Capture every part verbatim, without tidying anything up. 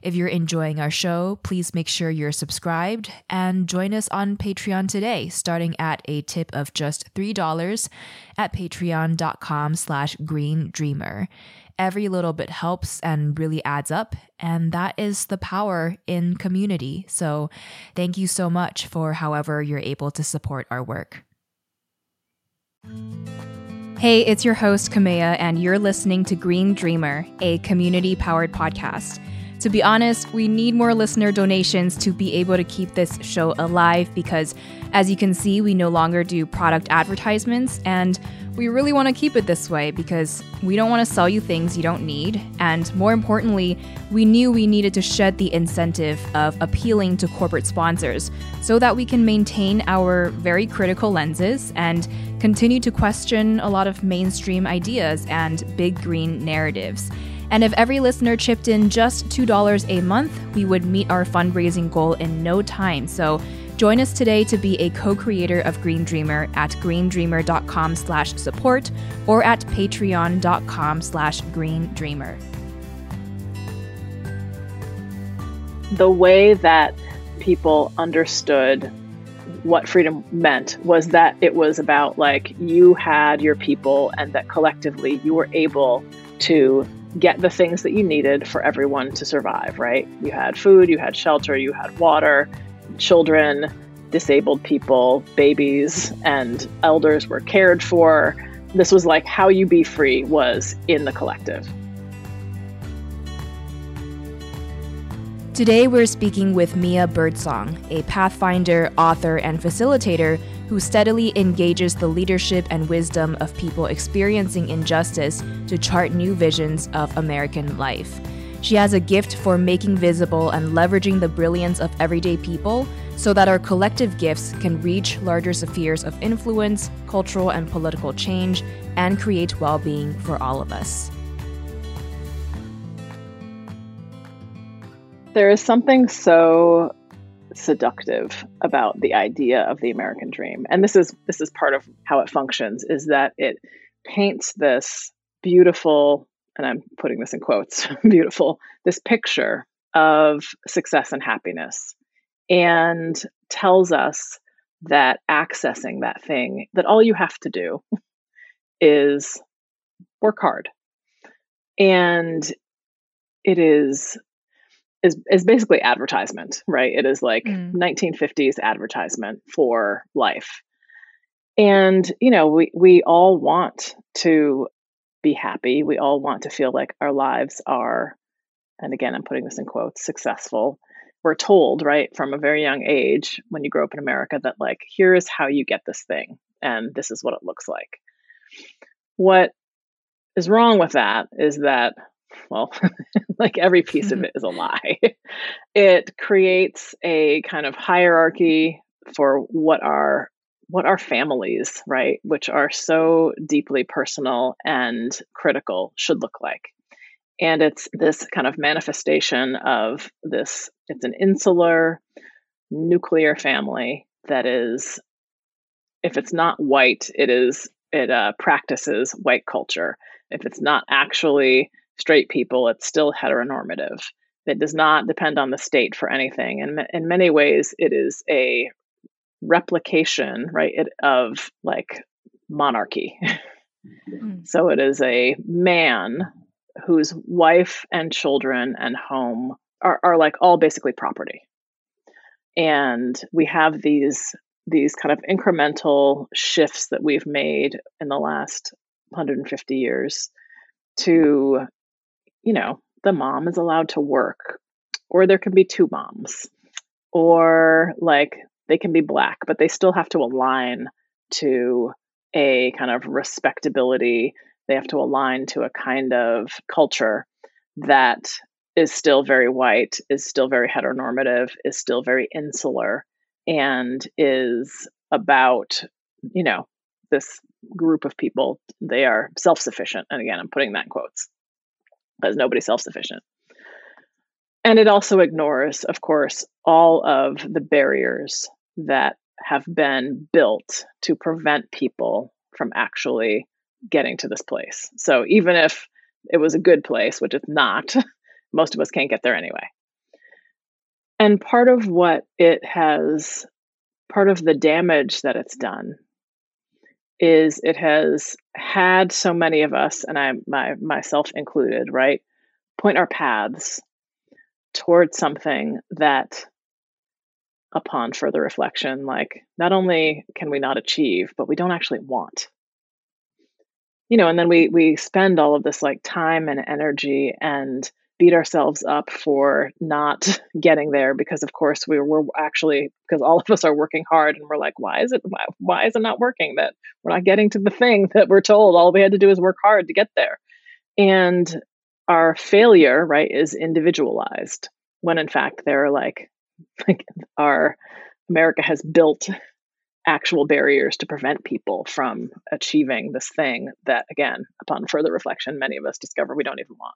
If you're enjoying our show, please make sure you're subscribed and join us on Patreon today, starting at a tip of just three dollars at patreon.com slash Green Dreamer. Every little bit helps and really adds up, and that is the power in community. So thank you so much for however you're able to support our work. Hey, it's your host, Kamea, and you're listening to Green Dreamer, a community-powered podcast. To be honest, we need more listener donations to be able to keep this show alive because, as you can see, we no longer do product advertisements, and we really want to keep it this way because we don't want to sell you things you don't need. And more importantly, we knew we needed to shed the incentive of appealing to corporate sponsors so that we can maintain our very critical lenses and continue to question a lot of mainstream ideas and big green narratives. And if every listener chipped in just two dollars a month, we would meet our fundraising goal in no time. So join us today to be a co-creator of Green Dreamer at greendreamer.com slash support or at patreon.com slash greendreamer. The way that people understood what freedom meant was that it was about, like, you had your people and that collectively you were able to get the things that you needed for everyone to survive, right? You had food, you had shelter, you had water, children, disabled people, babies, and elders were cared for. This was like how you be free was in the collective. Today, we're speaking with Mia Birdsong, a pathfinder, author, and facilitator who steadily engages the leadership and wisdom of people experiencing injustice to chart new visions of American life. She has a gift for making visible and leveraging the brilliance of everyday people so that our collective gifts can reach larger spheres of influence, cultural and political change, and create well-being for all of us. There is something so seductive about the idea of the American dream. And this is this is part of how it functions, is that it paints this beautiful, and I'm putting this in quotes, beautiful, this picture of success and happiness, and tells us that accessing that thing, that all you have to do is work hard. And it is Is, is basically advertisement, right? It is like mm. nineteen fifties advertisement for life. And, you know, we, we all want to be happy. We all want to feel like our lives are, and again, I'm putting this in quotes, successful. We're told, right, from a very young age when you grow up in America that, like, here is how you get this thing and this is what it looks like. What is wrong with that is that, well, like every piece of it is a lie. It creates a kind of hierarchy for what are what are families, right, which are so deeply personal and critical, should look like. And it's this kind of manifestation of this, it's an insular nuclear family that is, if it's not white, it is it uh, practices white culture. If it's not actually straight people, it's still heteronormative. It does not depend on the state for anything. And in many ways, it is a replication, right, it, of like monarchy. Mm-hmm. So it is a man whose wife and children and home are, are like all basically property. And we have these, these kind of incremental shifts that we've made in the last one hundred fifty years to, you know, the mom is allowed to work, or there can be two moms, or like they can be black, but they still have to align to a kind of respectability. They have to align to a kind of culture that is still very white, is still very heteronormative, is still very insular, and is about, you know, this group of people, they are self-sufficient. And again, I'm putting that in quotes because nobody's self-sufficient. And it also ignores, of course, all of the barriers that have been built to prevent people from actually getting to this place. So even if it was a good place, which it's not, most of us can't get there anyway. And part of what it has, part of the damage that it's done is it has had so many of us, and I my myself included, right, point our paths towards something that upon further reflection, like not only can we not achieve, but we don't actually want. You know, and then we we spend all of this like time and energy and beat ourselves up for not getting there because, of course, we were actually, because all of us are working hard and we're like, why is it, why, why is it not working? That we're not getting to the thing that we're told. All we had to do is work hard to get there. And our failure, right, is individualized when in fact they're like, like our America has built actual barriers to prevent people from achieving this thing that, again, upon further reflection, many of us discover we don't even want.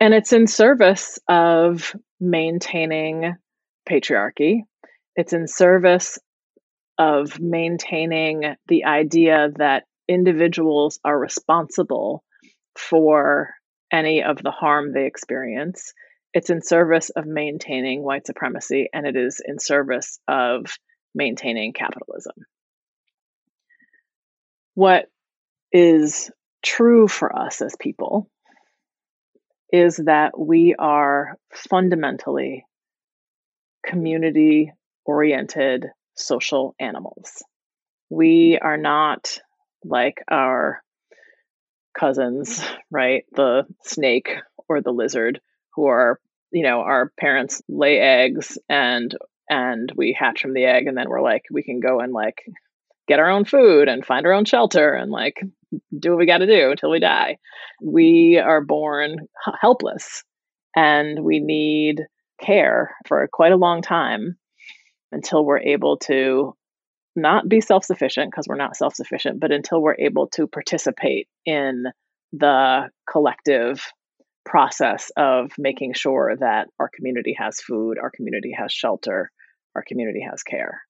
And it's in service of maintaining patriarchy. It's in service of maintaining the idea that individuals are responsible for any of the harm they experience. It's in service of maintaining white supremacy, and it is in service of maintaining capitalism. What is true for us as people is that we are fundamentally community-oriented social animals. We are not like our cousins, right? The snake or the lizard who are, you know, our parents lay eggs and and we hatch from the egg, and then we're like, we can go and like get our own food and find our own shelter and like do what we got to do until we die. We are born helpless and we need care for quite a long time until we're able to not be self-sufficient, because we're not self-sufficient, but until we're able to participate in the collective process of making sure that our community has food, our community has shelter, our community has care.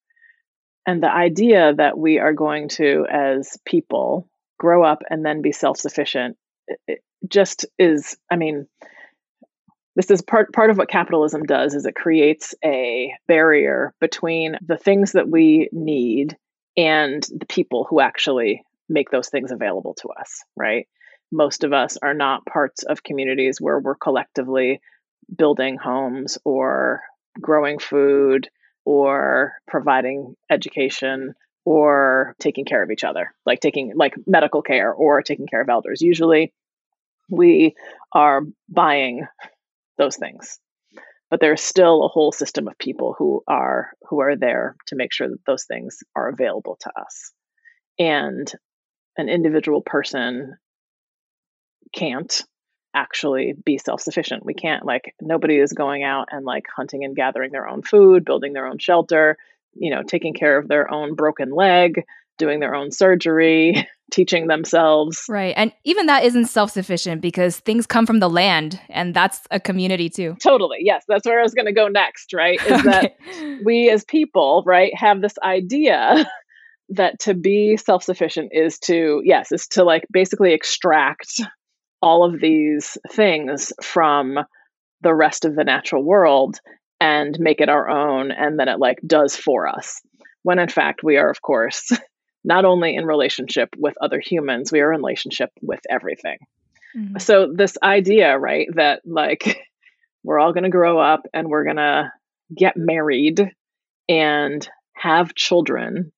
And the idea that we are going to, as people, grow up and then be self-sufficient, it just is, I mean, this is part, part of what capitalism does, is it creates a barrier between the things that we need and the people who actually make those things available to us, right? Most of us are not parts of communities where we're collectively building homes or growing food or providing education or taking care of each other, like taking like medical care or taking care of elders. Usually we are buying those things, but there's still a whole system of people who are, who are there to make sure that those things are available to us. And an individual person can't actually be self-sufficient. We can't, like, nobody is going out and like hunting and gathering their own food, building their own shelter, you know, taking care of their own broken leg, doing their own surgery, teaching themselves. Right. And even that isn't self-sufficient because things come from the land, and that's a community too. Totally. Yes. That's where I was going to go next, right? Is okay. That we as people, right, have this idea that to be self-sufficient is to, yes, is to like basically extract all of these things from the rest of the natural world and make it our own, and then it like does for us. When in fact, we are, of course, not only in relationship with other humans, we are in relationship with everything. Mm-hmm. So this idea, right, that like we're all going to grow up and we're going to get married and have children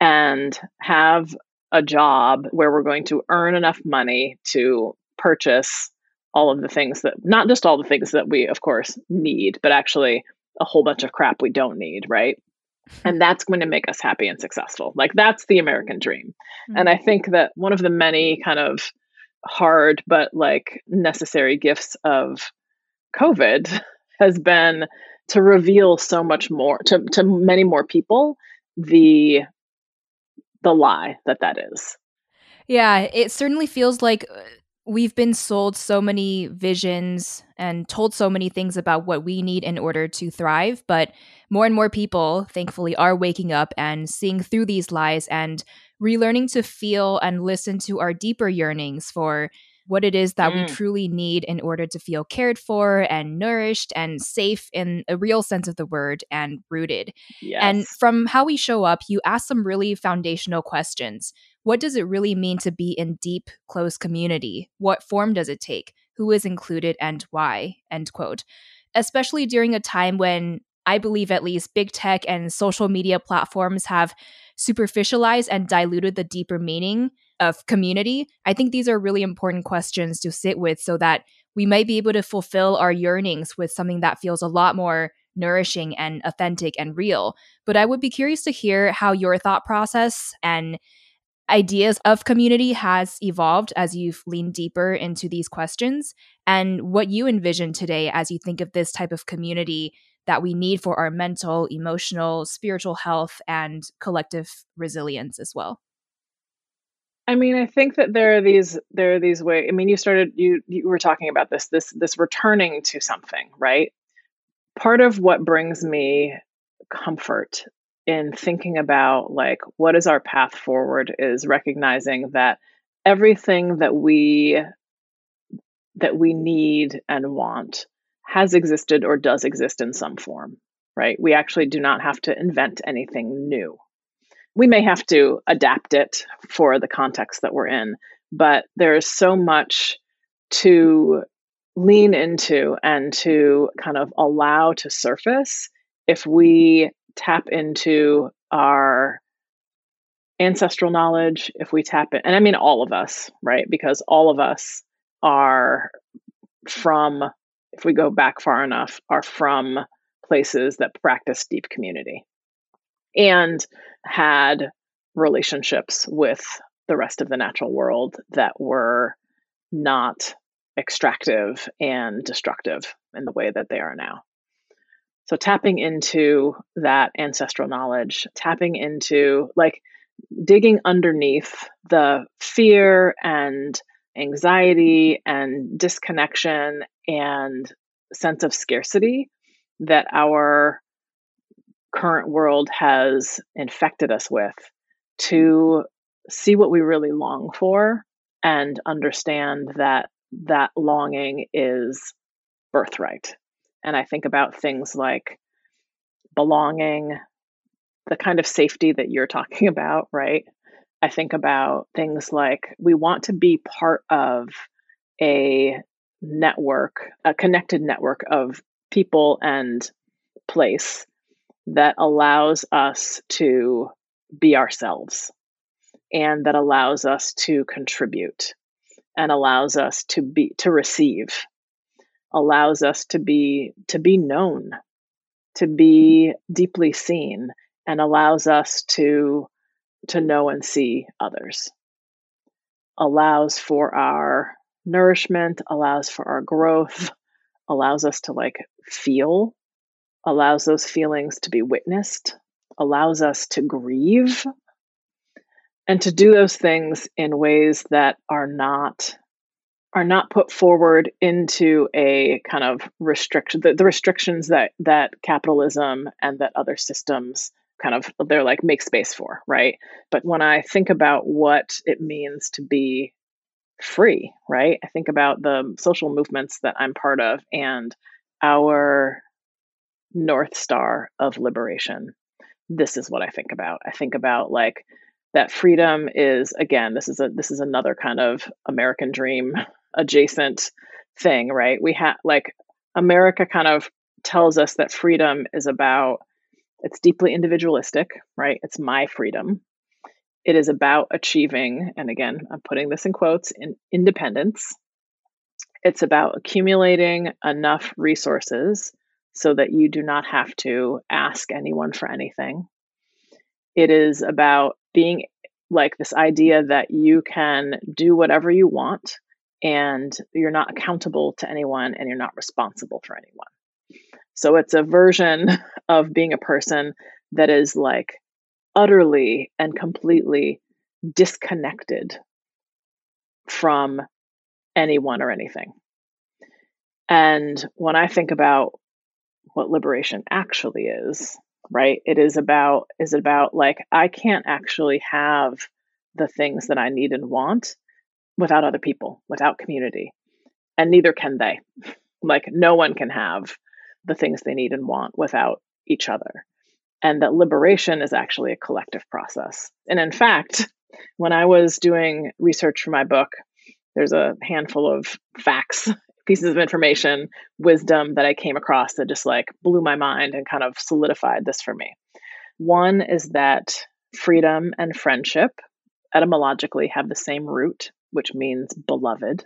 and have a job where we're going to earn enough money to purchase all of the things that, not just all the things that we, of course, need, but actually a whole bunch of crap we don't need, right? And that's going to make us happy and successful. Like, that's the American dream. Mm-hmm. And I think that one of the many kind of hard but like necessary gifts of COVID has been to reveal so much more to, to many more people the the lie that that is. Yeah, it certainly feels like we've been sold so many visions and told so many things about what we need in order to thrive, but more and more people, thankfully, are waking up and seeing through these lies and relearning to feel and listen to our deeper yearnings for what it is that mm. we truly need in order to feel cared for and nourished and safe in a real sense of the word and rooted. Yes. And from How We Show Up, you ask some really foundational questions. What does it really mean to be in deep, close community? What form does it take? Who is included and why? End quote. Especially during a time when I believe at least big tech and social media platforms have superficialized and diluted the deeper meaning of community. I think these are really important questions to sit with so that we might be able to fulfill our yearnings with something that feels a lot more nourishing and authentic and real. But I would be curious to hear how your thought process and ideas of community has evolved as you've leaned deeper into these questions and what you envision today as you think of this type of community that we need for our mental, emotional, spiritual health, and collective resilience as well. I mean, I think that there are these there are these ways. I mean, you started you you were talking about this this this returning to something, right? Part of what brings me comfort in thinking about like what is our path forward is recognizing that everything that we that we need and want has existed or does exist in some form, right? We actually do not have to invent anything new. We may have to adapt it for the context that we're in, but there is so much to lean into and to kind of allow to surface if we tap into our ancestral knowledge, if we tap in, and I mean all of us, right? Because all of us are from, if we go back far enough, are from places that practice deep community and had relationships with the rest of the natural world that were not extractive and destructive in the way that they are now. So tapping into that ancestral knowledge, tapping into like digging underneath the fear and anxiety and disconnection and sense of scarcity that our current world has infected us with, to see what we really long for and understand that that longing is birthright. And I think about things like belonging, the kind of safety that you're talking about, right? I think about things like we want to be part of a network, a connected network of people and place that allows us to be ourselves and that allows us to contribute and allows us to be, to receive, allows us to be, to be known, to be deeply seen, and allows us to, to know and see others, allows for our nourishment, allows for our growth, allows us to like feel, allows those feelings to be witnessed, allows us to grieve, and to do those things in ways that are not are not put forward into a kind of restriction, the, the restrictions that that capitalism and that other systems kind of, they're like, make space for, right? But when I think about what it means to be free, right? I think about the social movements that I'm part of and our North Star of liberation. This is what I think about. I think about like that freedom is, again, this is a this is another kind of American dream adjacent thing, right? We have like America kind of tells us that freedom is about, it's deeply individualistic, right? It's my freedom. It is about achieving, and again, I'm putting this in quotes, in independence. It's about accumulating enough resources so that you do not have to ask anyone for anything. It is about being like this idea that you can do whatever you want and you're not accountable to anyone and you're not responsible for anyone. So it's a version of being a person that is like utterly and completely disconnected from anyone or anything. And when I think about what liberation actually is, right, it is about, is about like, I can't actually have the things that I need and want without other people, without community. And neither can they. Like, no one can have the things they need and want without each other. And that liberation is actually a collective process. And in fact, when I was doing research for my book, there's a handful of facts, pieces of information, wisdom that I came across that just like blew my mind and kind of solidified this for me. One is that freedom and friendship etymologically have the same root, which means beloved.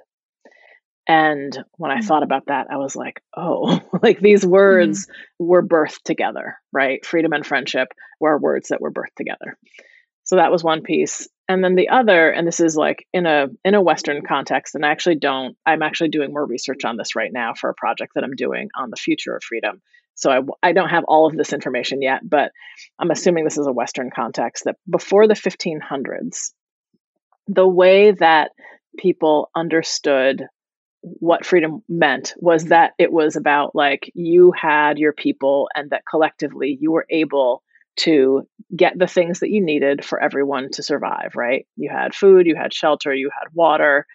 And when I thought about that, I was like, oh, like these words mm-hmm. were birthed together, right? Freedom and friendship were words that were birthed together. So that was one piece. And then the other, and this is like in a in a Western context, and I actually don't, I'm actually doing more research on this right now for a project that I'm doing on the future of freedom. So I, I don't have all of this information yet, but I'm assuming this is a Western context that before the fifteen hundreds, the way that people understood what freedom meant was that it was about like you had your people and that collectively you were able to get the things that you needed for everyone to survive, right? You had food, you had shelter, you had water,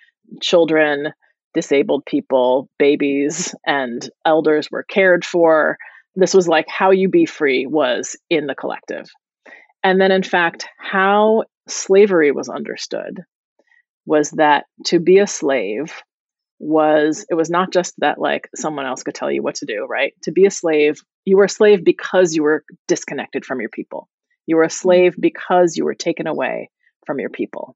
children, disabled people, babies, and elders were cared for. This was like how you be free was in the collective. And then in fact, how slavery was understood was that to be a slave was, it was not just that like someone else could tell you what to do, right? To be a slave, you were a slave because you were disconnected from your people. You were a slave because you were taken away from your people.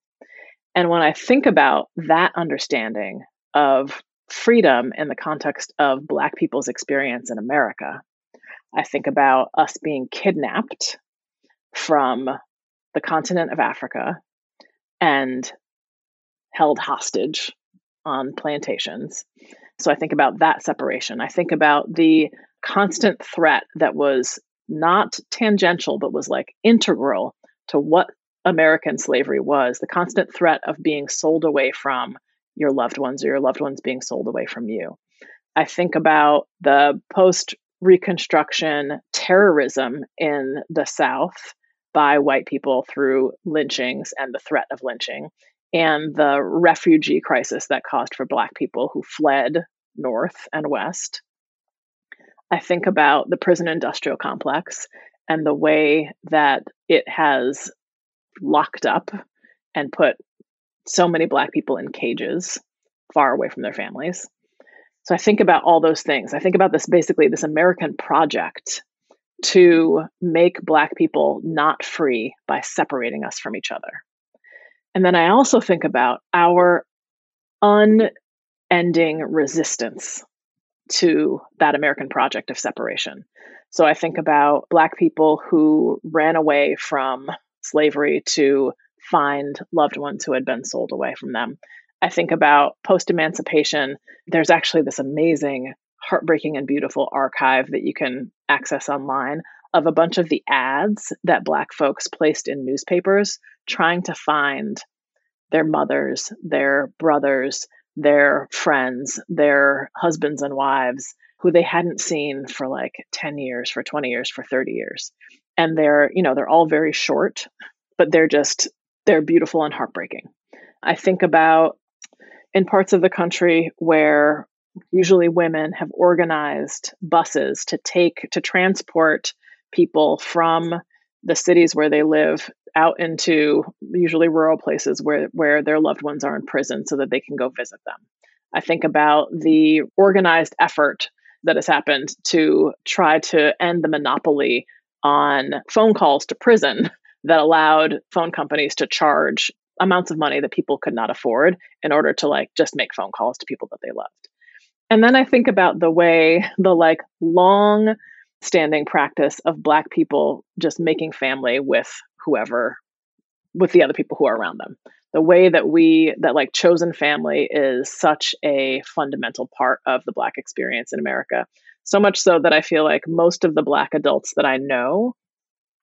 And when I think about that understanding of freedom in the context of Black people's experience in America, I think about us being kidnapped from the continent of Africa and held hostage on plantations. So I think about that separation. I think about the constant threat that was not tangential, but was like integral to what American slavery was, the constant threat of being sold away from your loved ones or your loved ones being sold away from you. I think about the post-Reconstruction terrorism in the South by white people through lynchings and the threat of lynching, and the refugee crisis that caused for Black people who fled north and west. I think about the prison industrial complex and the way that it has locked up and put so many Black people in cages far away from their families. So I think about all those things. I think about this basically this American project to make Black people not free by separating us from each other. And then I also think about our unending resistance to that American project of separation. So I think about Black people who ran away from slavery to find loved ones who had been sold away from them. I think about post-emancipation. There's actually this amazing, heartbreaking, and beautiful archive that you can access online of a bunch of the ads that Black folks placed in newspapers trying to find their mothers, their brothers, their friends, their husbands and wives who they hadn't seen for like ten years, for twenty years, for thirty years. And they're, you know, they're all very short, but they're just, they're beautiful and heartbreaking. I think about in parts of the country where usually women have organized buses to take, to transport people from the cities where they live out into usually rural places where, where their loved ones are in prison so that they can go visit them. I think about the organized effort that has happened to try to end the monopoly on phone calls to prison that allowed phone companies to charge amounts of money that people could not afford in order to like just make phone calls to people that they loved. And then I think about the way the like long standing practice of Black people just making family with whoever, with the other people who are around them. The way that we, that like chosen family is such a fundamental part of the Black experience in America. So much so that I feel like most of the Black adults that I know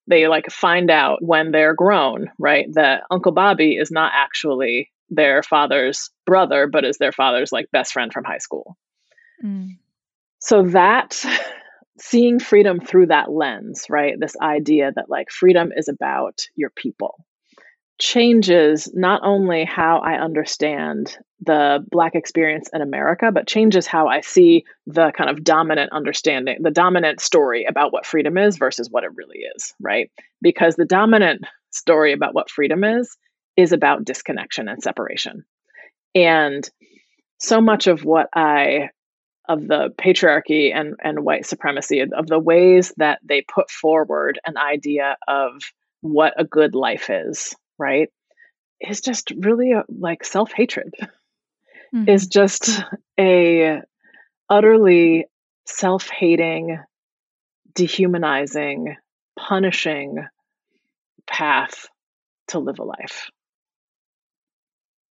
they like find out when they're grown, right, that Uncle Bobby is not actually their father's brother, but is their father's like best friend from high school. Mm. So that seeing freedom through that lens, right, this idea that like freedom is about your people, changes not only how I understand the Black experience in America, but changes how I see the kind of dominant understanding, the dominant story about what freedom is versus what it really is, right? Because the dominant story about what freedom is, is about disconnection and separation. And so much of what I, of the patriarchy and, and white supremacy, of the ways that they put forward an idea of what a good life is, right, is just really a, like self-hatred, mm-hmm. is just a utterly self-hating, dehumanizing, punishing path to live a life.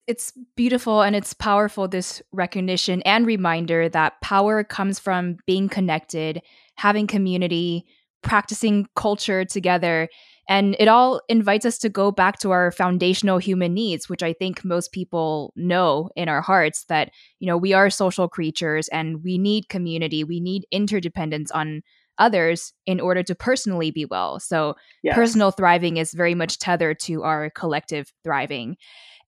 It's beautiful and it's powerful, this recognition and reminder that power comes from being connected, having community, practicing culture together. And it all invites us to go back to our foundational human needs, which I think most people know in our hearts that, you know, we are social creatures and we need community. We need interdependence on others in order to personally be well. So yes. Personal thriving is very much tethered to our collective thriving.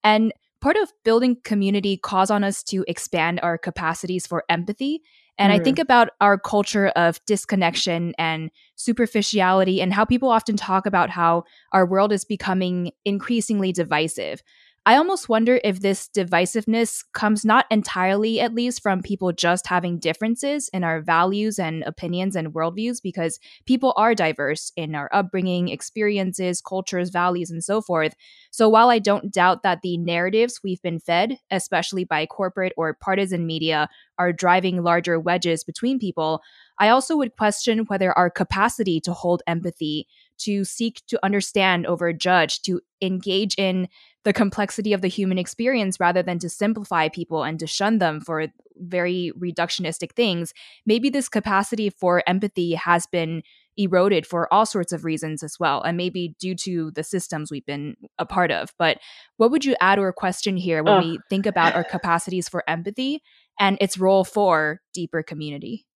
And part of building community calls on us to expand our capacities for empathy. And mm. I think about our culture of disconnection and superficiality and how people often talk about how our world is becoming increasingly divisive. I almost wonder if this divisiveness comes not entirely, at least, from people just having differences in our values and opinions and worldviews, because people are diverse in our upbringing, experiences, cultures, values, and so forth. So while I don't doubt that the narratives we've been fed, especially by corporate or partisan media, are driving larger wedges between people, I also would question whether our capacity to hold empathy, to seek to understand over judge, to engage in the complexity of the human experience rather than to simplify people and to shun them for very reductionistic things. Maybe this capacity for empathy has been eroded for all sorts of reasons as well, and maybe due to the systems we've been a part of. But what would you add or question here when oh. we think about our capacities for empathy and its role for deeper community?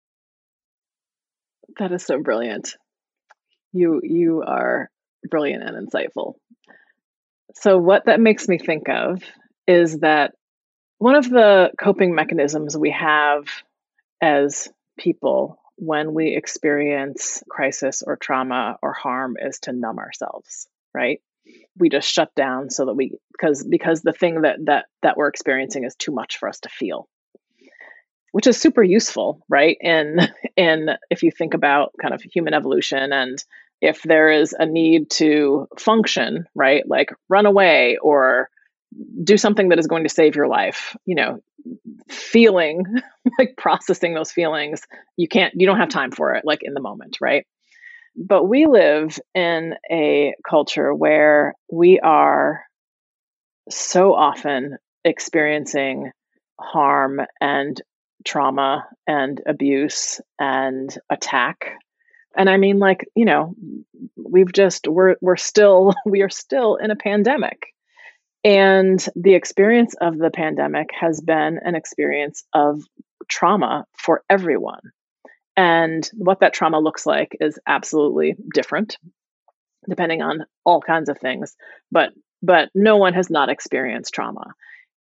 That is so brilliant. You you are brilliant and insightful. So what that makes me think of is that one of the coping mechanisms we have as people when we experience crisis or trauma or harm is to numb ourselves, right? We just shut down so that we, because because the thing that that that we're experiencing is too much for us to feel. Which is super useful, right? In in if you think about kind of human evolution, and if there is a need to function, right, like run away or do something that is going to save your life, you know, feeling, like processing those feelings, you can't, you don't have time for it, like in the moment, right? But we live in a culture where we are so often experiencing harm and trauma and abuse and attack. And I mean, like, you know, we've just, we're, we're still, we are still in a pandemic. And the experience of the pandemic has been an experience of trauma for everyone. And what that trauma looks like is absolutely different, depending on all kinds of things. But, but no one has not experienced trauma.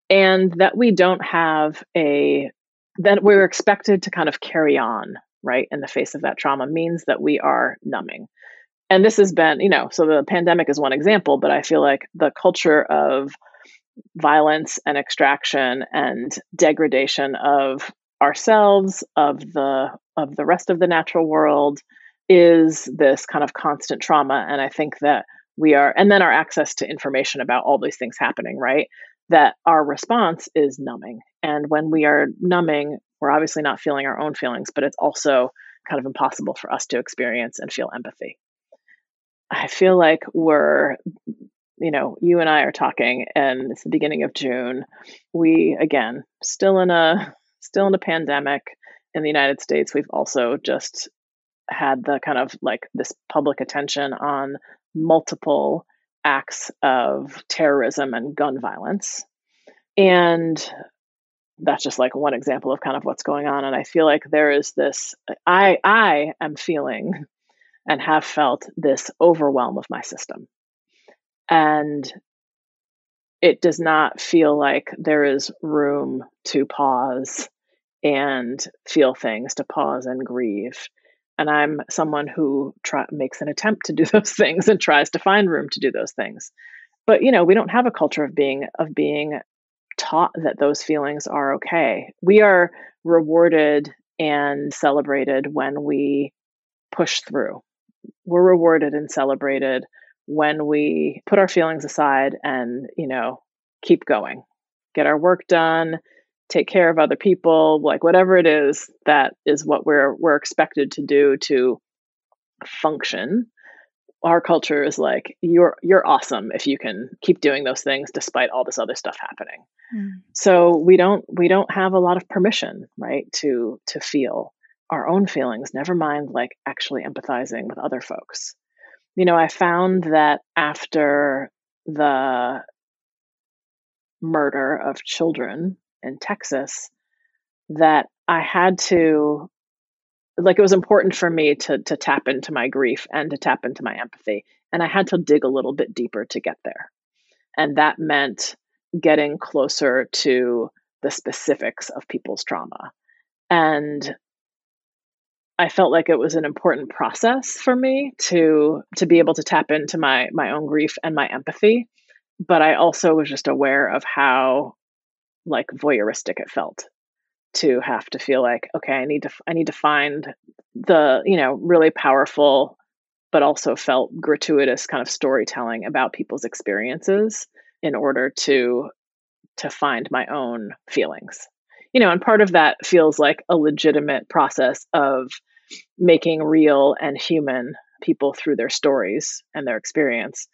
And that we don't have a, that we're expected to kind of carry on, right, in the face of that trauma means that we are numbing. And this has been, you know, so the pandemic is one example, but I feel like the culture of violence and extraction and degradation of ourselves, of the of the rest of the natural world, is this kind of constant trauma. And I think that we are, and then our access to information about all these things happening, right, that our response is numbing. And when we are numbing, we're obviously not feeling our own feelings, but it's also kind of impossible for us to experience and feel empathy. I feel like we're, you know, you and I are talking and it's the beginning of June. We, again, still in a, still in a pandemic in the United States. We've also just had the kind of like this public attention on multiple acts of terrorism and gun violence. And that's just like one example of kind of what's going on. And I feel like there is this, I, I am feeling and have felt this overwhelm of my system. And it does not feel like there is room to pause and feel things, to pause and grieve. And I'm someone who try, makes an attempt to do those things and tries to find room to do those things. But, you know, we don't have a culture of being, of being taught that those feelings are okay. We are rewarded and celebrated when we push through. We're rewarded and celebrated when we put our feelings aside and, you know, keep going, get our work done, take care of other people, like whatever it is, that is what we're we're expected to do to function. Our culture is like, you're you're awesome if you can keep doing those things despite all this other stuff happening. Mm. So we don't we don't have a lot of permission, right, to to feel our own feelings, never mind like actually empathizing with other folks. You know, I found that after the murder of children in Texas, that I had to, like, it was important for me to to tap into my grief and to tap into my empathy. And I had to dig a little bit deeper to get there. And that meant getting closer to the specifics of people's trauma. And I felt like it was an important process for me to to be able to tap into my my own grief and my empathy, but I also was just aware of how like voyeuristic it felt to have to feel like, okay, I need to I need to find the, you know, really powerful but also felt gratuitous kind of storytelling about people's experiences in order to to find my own feelings. You know, and part of that feels like a legitimate process of making real and human people through their stories and their experience.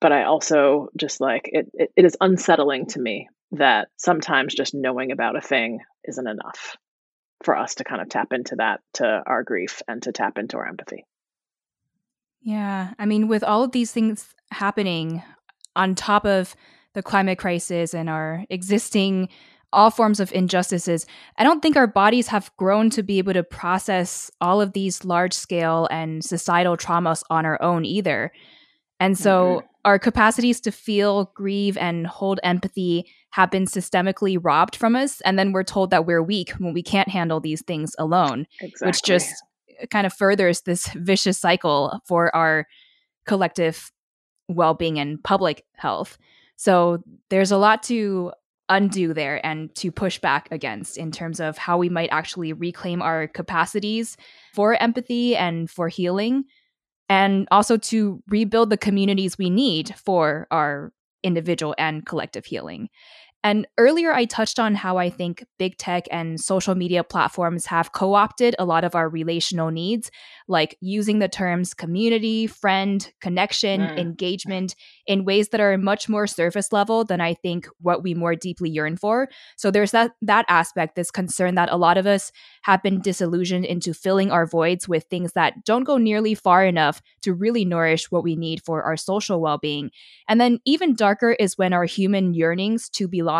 But I also just like, it, it, it is unsettling to me that sometimes just knowing about a thing isn't enough for us to kind of tap into that, to our grief and to tap into our empathy. Yeah. I mean, with all of these things happening on top of the climate crisis and our existing all forms of injustices, I don't think our bodies have grown to be able to process all of these large-scale and societal traumas on our own either. And so mm-hmm. our capacities to feel, grieve, and hold empathy have been systemically robbed from us. And then we're told that we're weak when we can't handle these things alone, exactly. which just kind of furthers this vicious cycle for our collective well-being and public health. So there's a lot to undo there and to push back against in terms of how we might actually reclaim our capacities for empathy and for healing, and also to rebuild the communities we need for our individual and collective healing. And earlier I touched on how I think big tech and social media platforms have co-opted a lot of our relational needs, like using the terms community, friend, connection, mm. engagement in ways that are much more surface level than I think what we more deeply yearn for. So there's that that aspect, this concern that a lot of us have been disillusioned into filling our voids with things that don't go nearly far enough to really nourish what we need for our social well-being. And then even darker is when our human yearnings to belong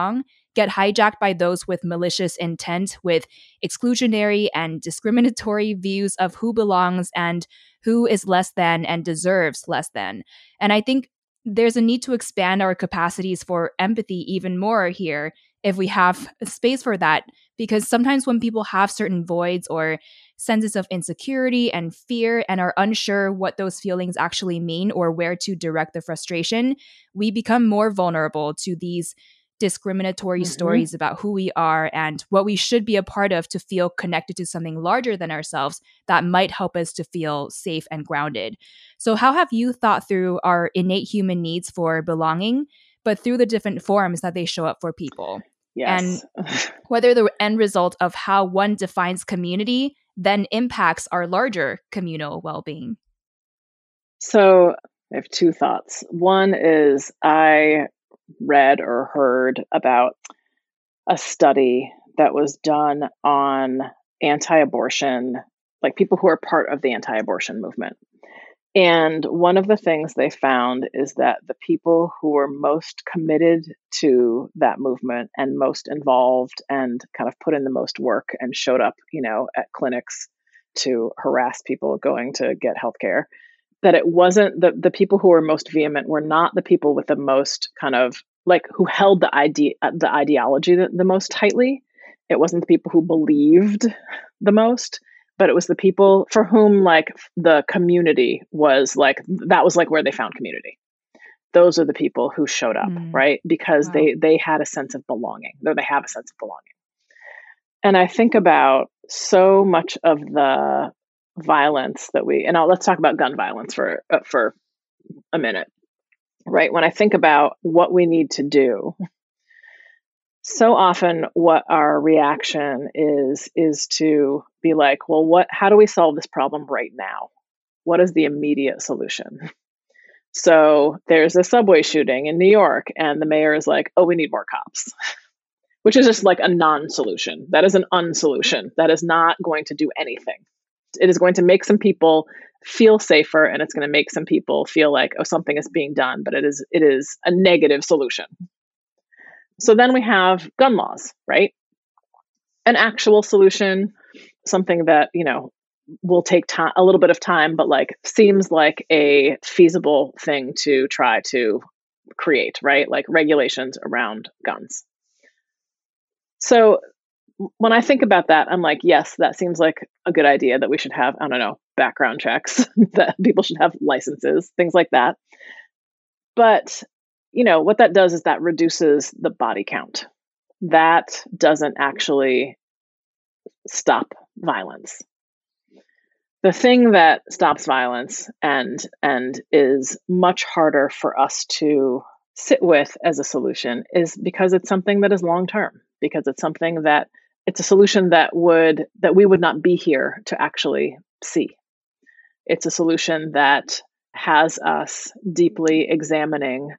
get hijacked by those with malicious intent, with exclusionary and discriminatory views of who belongs and who is less than and deserves less than. And I think there's a need to expand our capacities for empathy even more here if we have space for that, because sometimes when people have certain voids or senses of insecurity and fear and are unsure what those feelings actually mean or where to direct the frustration, we become more vulnerable to these discriminatory mm-hmm. stories about who we are and what we should be a part of to feel connected to something larger than ourselves that might help us to feel safe and grounded. So how have you thought through our innate human needs for belonging, but through the different forms that they show up for people? Yes. And whether the end result of how one defines community then impacts our larger communal well-being? So I have two thoughts. One is I read or heard about a study that was done on anti-abortion like people who are part of the anti-abortion movement. And one of the things they found is that the people who were most committed to that movement and most involved and kind of put in the most work and showed up, you know, at clinics to harass people going to get healthcare, that it wasn't the, the people who were most vehement were not the people with the most kind of like who held the idea, the ideology the, the most tightly. It wasn't the people who believed the most, but it was the people for whom like the community was like, that was like where they found community. Those are the people who showed up, mm. right? Because wow. they, they had a sense of belonging, though they have a sense of belonging. And I think about so much of the violence that we, and I'll, let's talk about gun violence for, uh, for a minute, right? When I think about what we need to do, so often what our reaction is, is to be like, well, what, how do we solve this problem right now? What is the immediate solution? So there's a subway shooting in New York and the mayor is like, oh, we need more cops, which is just like a non-solution. That is an unsolution. That is not going to do anything. It is going to make some people feel safer and it's going to make some people feel like, oh, something is being done, but it is, it is a negative solution. So then we have gun laws, right? An actual solution, something that, you know, will take time, a little bit of time, but like seems like a feasible thing to try to create, right? Like regulations around guns. So when I think about that, I'm like, yes, that seems like a good idea that we should have, I don't know, background checks, that people should have licenses, things like that. But you know, what that does is that reduces the body count. That doesn't actually stop violence. The thing that stops violence and, and is much harder for us to sit with as a solution is because it's something that is long-term, because it's something that it's a solution that would, that we would not be here to actually see. It's a solution that has us deeply examining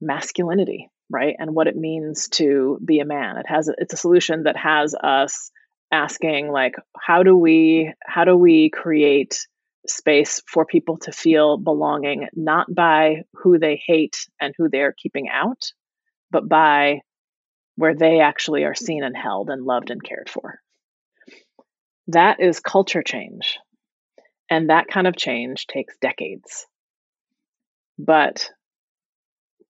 masculinity, right? And what it means to be a man. It has, it's a solution that has us asking like, how do we, how do we create space for people to feel belonging, not by who they hate and who they're keeping out, but by where they actually are seen and held and loved and cared for. That is culture change. And that kind of change takes decades. But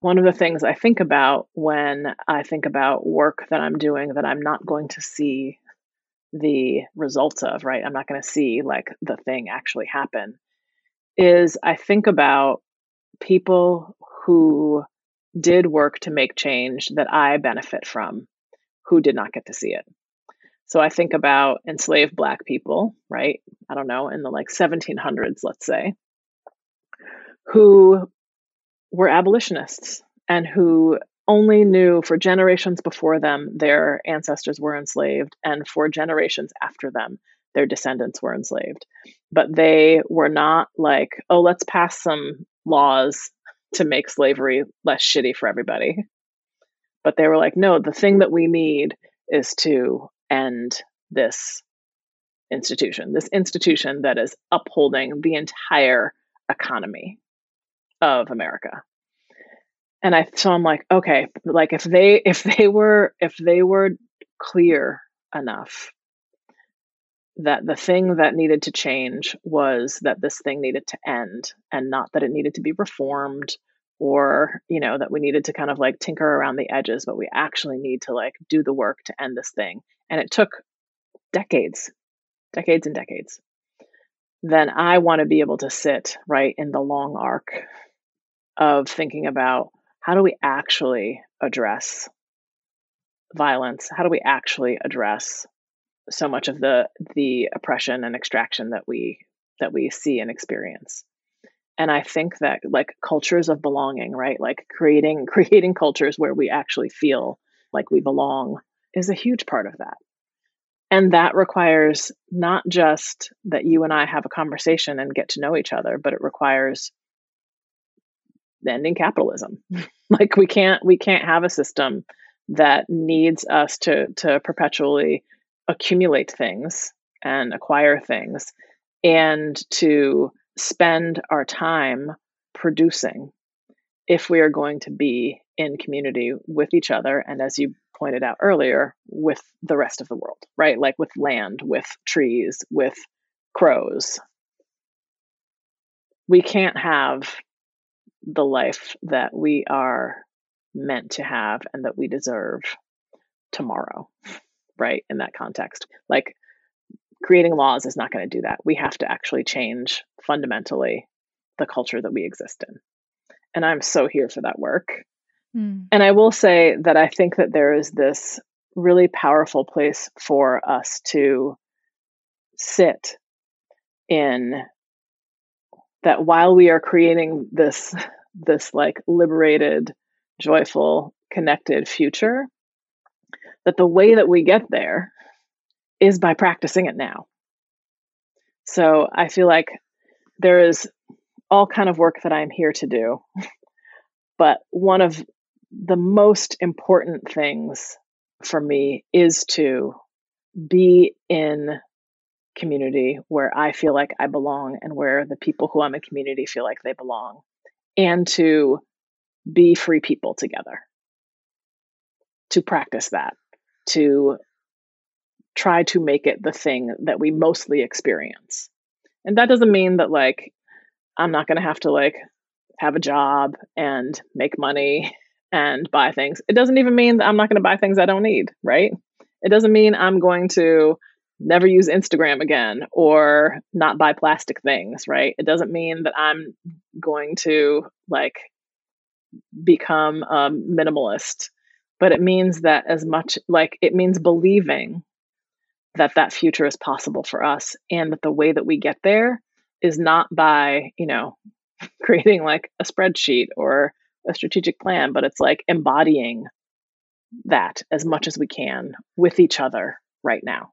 one of the things I think about when I think about work that I'm doing that I'm not going to see the results of, right? I'm not going to see like the thing actually happen, is I think about people who did work to make change that I benefit from who did not get to see it. So I think about enslaved Black people, right? I don't know, in the like seventeen hundreds, let's say, who were abolitionists and who only knew for generations before them, their ancestors were enslaved, and for generations after them, their descendants were enslaved. But they were not like, oh, let's pass some laws to make slavery less shitty for everybody. But they were like, no, the thing that we need is to end this institution, this institution that is upholding the entire economy of America. And I, so I'm like, okay, like if they, if they were, if they were clear enough that the thing that needed to change was that this thing needed to end and not that it needed to be reformed or, you know, that we needed to kind of like tinker around the edges, but we actually need to like do the work to end this thing. And it took decades, decades and decades. Then I want to be able to sit right in the long arc of thinking about how do we actually address violence? How do we actually address so much of the the oppression and extraction that we that we see and experience? And I think that like cultures of belonging, right? Like creating creating cultures where we actually feel like we belong is a huge part of that. And that requires not just that you and I have a conversation and get to know each other, but it requires ending capitalism. Like we can't, we can't have a system that needs us to, to perpetually accumulate things and acquire things and to spend our time producing if we are going to be in community with each other. And as you pointed out earlier, with the rest of the world, right? Like with land, with trees, with crows. We can't have the life that we are meant to have and that we deserve tomorrow, right? In that context, like creating laws is not going to do that. We have to actually change fundamentally the culture that we exist in. And I'm so here for that work. Mm. And I will say that I think that there is this really powerful place for us to sit in that while we are creating this, this like liberated, joyful, connected future, that the way that we get there is by practicing it now. So I feel like there is all kind of work that I'm here to do. But one of the most important things for me is to be in community where I feel like I belong and where the people who I'm in community feel like they belong, and to be free people together, to practice that, to try to make it the thing that we mostly experience. And that doesn't mean that like, I'm not going to have to like have a job and make money and buy things. It doesn't even mean that I'm not going to buy things I don't need, right? It doesn't mean I'm going to never use Instagram again or not buy plastic things, right? It doesn't mean that I'm going to like become a minimalist, but it means that as much like it means believing that that future is possible for us, and that the way that we get there is not by, you know, creating like a spreadsheet or a strategic plan, but it's like embodying that as much as we can with each other right now.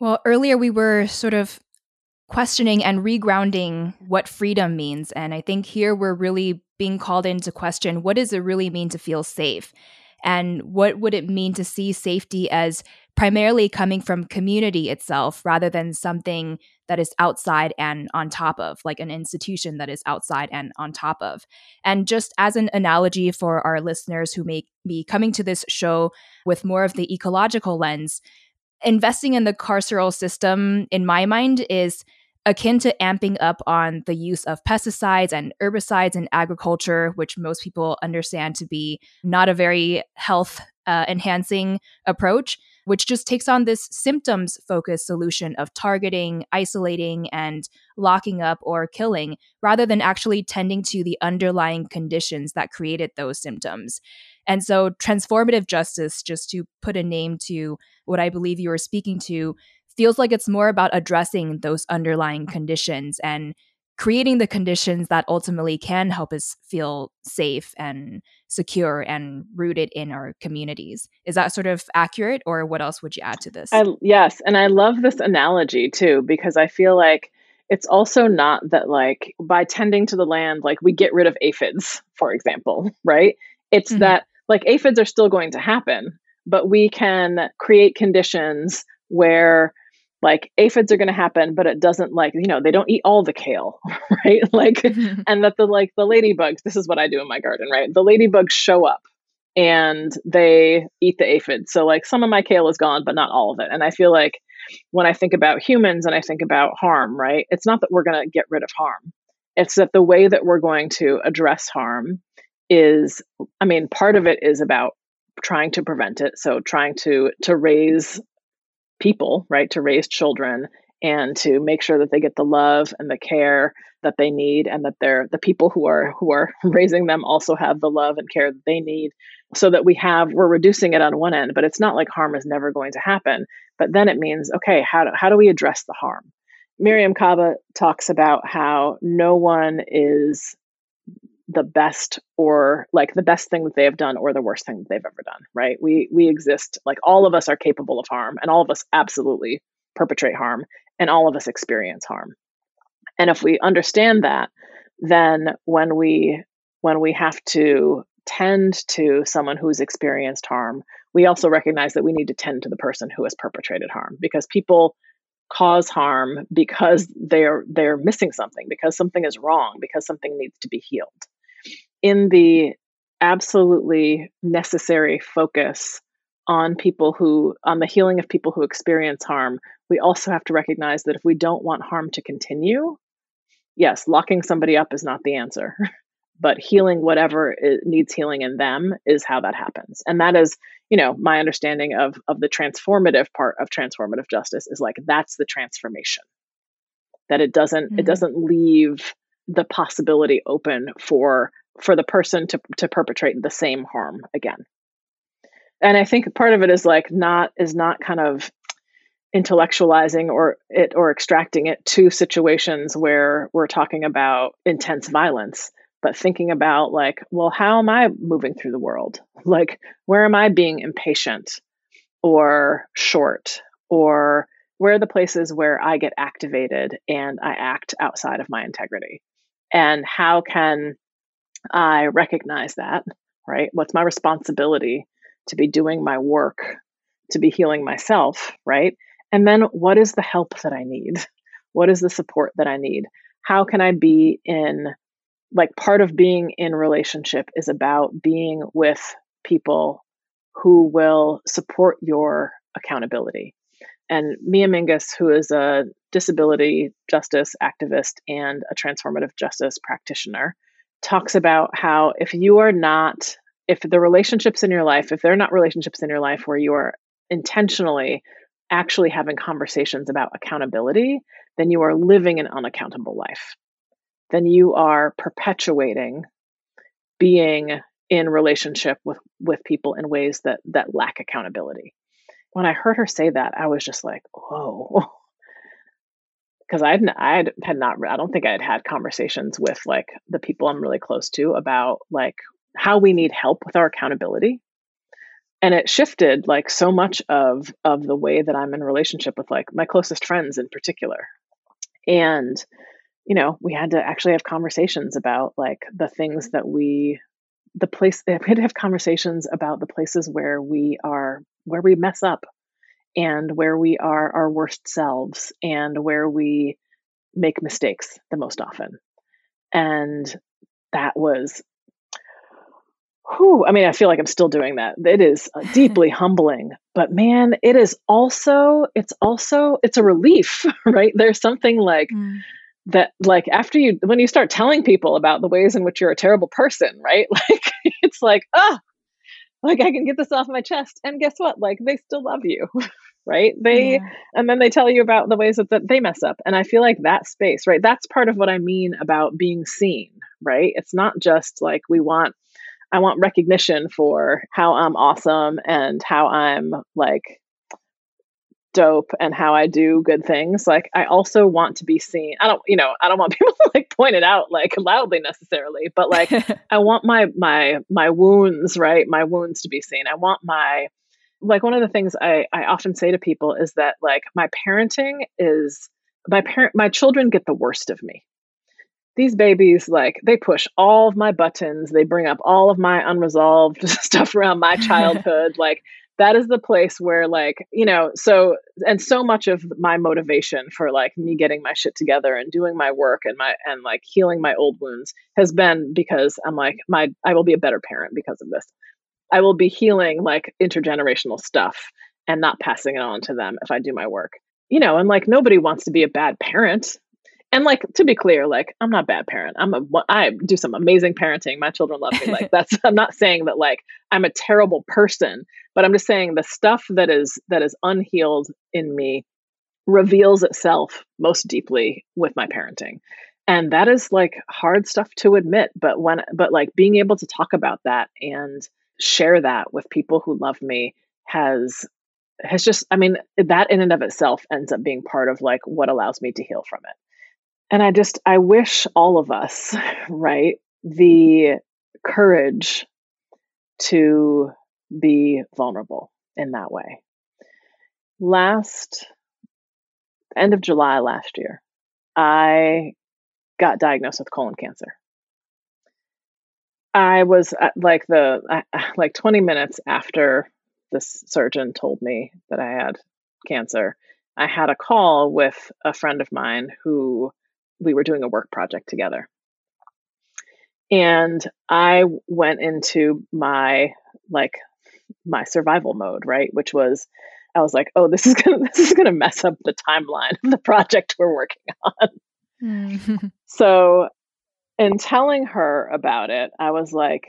Well, earlier we were sort of questioning and regrounding what freedom means. And I think here we're really being called into question, what does it really mean to feel safe? And what would it mean to see safety as primarily coming from community itself rather than something that is outside and on top of, like an institution that is outside and on top of? And just as an analogy for our listeners who may be coming to this show with more of the ecological lens, investing in the carceral system, in my mind, is akin to amping up on the use of pesticides and herbicides in agriculture, which most people understand to be not a very health-enhancing uh, approach, which just takes on this symptoms-focused solution of targeting, isolating, and locking up or killing, rather than actually tending to the underlying conditions that created those symptoms. And so transformative justice, just to put a name to what I believe you were speaking to, feels like it's more about addressing those underlying conditions and creating the conditions that ultimately can help us feel safe and secure and rooted in our communities. Is that sort of accurate, or what else would you add to this? I, yes. And I love this analogy too, because I feel like it's also not that like by tending to the land, like we get rid of aphids, for example, right? It's mm-hmm. that like aphids are still going to happen, but we can create conditions where like aphids are going to happen, but it doesn't like, you know, they don't eat all the kale, right? Like, mm-hmm. and that the, like the ladybugs, this is what I do in my garden, right? The ladybugs show up and they eat the aphids. So like some of my kale is gone, but not all of it. And I feel like when I think about humans and I think about harm, right? It's not that we're going to get rid of harm. It's that the way that we're going to address harm is, I mean, part of it is about trying to prevent it. So trying to, to raise people, right, to raise children and to make sure that they get the love and the care that they need, and that they're the people who are who are raising them also have the love and care that they need, so that we have we're reducing it on one end, but it's not like harm is never going to happen. But then it means, okay, how do, how do we address the harm? Miriam Kaba talks about how no one is the best or like the best thing that they have done or the worst thing that they've ever done, right? We we exist, like all of us are capable of harm, and all of us absolutely perpetrate harm, and all of us experience harm. And if we understand that, then when we when we have to tend to someone who's experienced harm, we also recognize that we need to tend to the person who has perpetrated harm, because people cause harm because they're they're missing something, because something is wrong, because something needs to be healed. In the absolutely necessary focus on people who, on the healing of people who experience harm, we also have to recognize that if we don't want harm to continue, yes, locking somebody up is not the answer, but healing whatever needs healing in them is how that happens. And that is, you know, my understanding of of the transformative part of transformative justice is like, that's the transformation, that it doesn't, mm-hmm. it doesn't leave the possibility open for, for the person to, to perpetrate the same harm again. And I think part of it is like not, is not kind of intellectualizing or it, or extracting it to situations where we're talking about intense violence, but thinking about like, well, how am I moving through the world? Like, where am I being impatient or short, or where are the places where I get activated and I act outside of my integrity? And how can I recognize that, right? What's my responsibility to be doing my work, to be healing myself, right? And then what is the help that I need? What is the support that I need? How can I be in, like, part of being in relationship is about being with people who will support your accountability. And Mia Mingus, who is a disability justice activist and a transformative justice practitioner, talks about how if you are not, if the relationships in your life, if they're not relationships in your life where you are intentionally actually having conversations about accountability, then you are living an unaccountable life. Then you are perpetuating being in relationship with, with people in ways that, that lack accountability. When I heard her say that, I was just like, whoa. Because I had had not, I don't think I had had conversations with like the people I'm really close to about like how we need help with our accountability. And it shifted like so much of, of the way that I'm in relationship with like my closest friends in particular. And, you know, we had to actually have conversations about like the things that we, the place, we had to have conversations about the places where we are, where we mess up and where we are our worst selves and where we make mistakes the most often. And that was, whew, I mean, I feel like I'm still doing that. It is deeply humbling, but man, it is also, it's also, it's a relief, right? There's something like mm. that, like after you, when you start telling people about the ways in which you're a terrible person, right? Like, it's like, oh, like I can get this off my chest. And guess what? Like they still love you, right? They, yeah. And then they tell you about the ways that, that they mess up. And I feel like that space, right? That's part of what I mean about being seen, right? It's not just like we want, I want recognition for how I'm awesome and how I'm like dope and how I do good things. Like I also want to be seen. I don't, you know, I don't want people to like point it out like loudly necessarily, but like I want my, my, my wounds, right? My wounds to be seen. I want my, like one of the things I, I often say to people is that like my parenting is my parent, my children get the worst of me. These babies, like they push all of my buttons. They bring up all of my unresolved stuff around my childhood. Like that is the place where like, you know, so, and so much of my motivation for like me getting my shit together and doing my work and my, and like healing my old wounds has been because I'm like my, I will be a better parent because of this. I will be healing like intergenerational stuff and not passing it on to them if I do my work, you know, and like, nobody wants to be a bad parent. And like, to be clear, like I'm not a bad parent. I'm a, I do some amazing parenting. My children love me. Like that's, I'm not saying that like I'm a terrible person, but I'm just saying the stuff that is, that is unhealed in me reveals itself most deeply with my parenting. And that is like hard stuff to admit, but when, but like being able to talk about that and share that with people who love me has, has just, I mean, that in and of itself ends up being part of like what allows me to heal from it. And I just, I wish all of us, right, the courage to be vulnerable in that way. Last, end of July last year, I got diagnosed with colon cancer. I was at like the, I, like twenty minutes after this surgeon told me that I had cancer, I had a call with a friend of mine who we were doing a work project together. And I went into my, like, my survival mode, right? Which was, I was like, oh, this is gonna, this is gonna mess up the timeline of the project we're working on. Mm-hmm. So in telling her about it, I was like,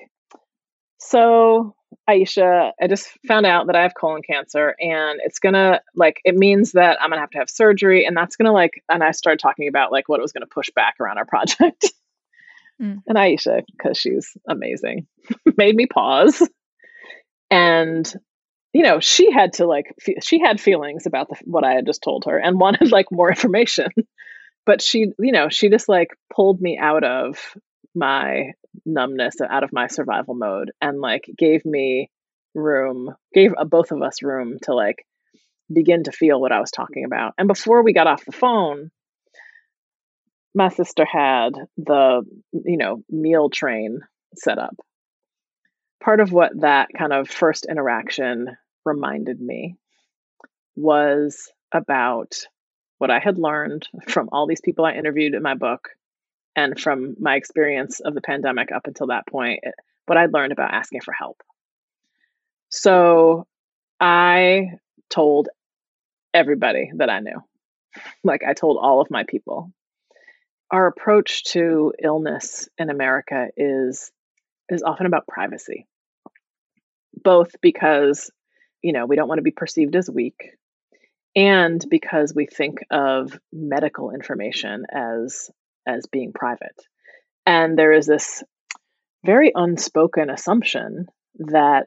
so Aisha, I just found out that I have colon cancer, and it's gonna, like, it means that I'm gonna have to have surgery, and that's gonna, like, and I started talking about, like, what it was gonna push back around our project. Mm. And Aisha, because she's amazing, made me pause. And, you know, she had to, like, fe- she had feelings about the, what I had just told her and wanted, like, more information. But she, you know, she just, like, pulled me out of my numbness, out of my survival mode, and, like, gave me room, gave uh, both of us room to, like, begin to feel what I was talking about. And before we got off the phone, my sister had the, you know, meal train set up. Part of what that kind of first interaction reminded me was about what I had learned from all these people I interviewed in my book and from my experience of the pandemic up until that point, what I'd learned about asking for help. So I told everybody that I knew, like I told all of my people. Our approach to illness in America is is often about privacy. Both because, you know, we don't want to be perceived as weak, and because we think of medical information as as being private. And there is this very unspoken assumption that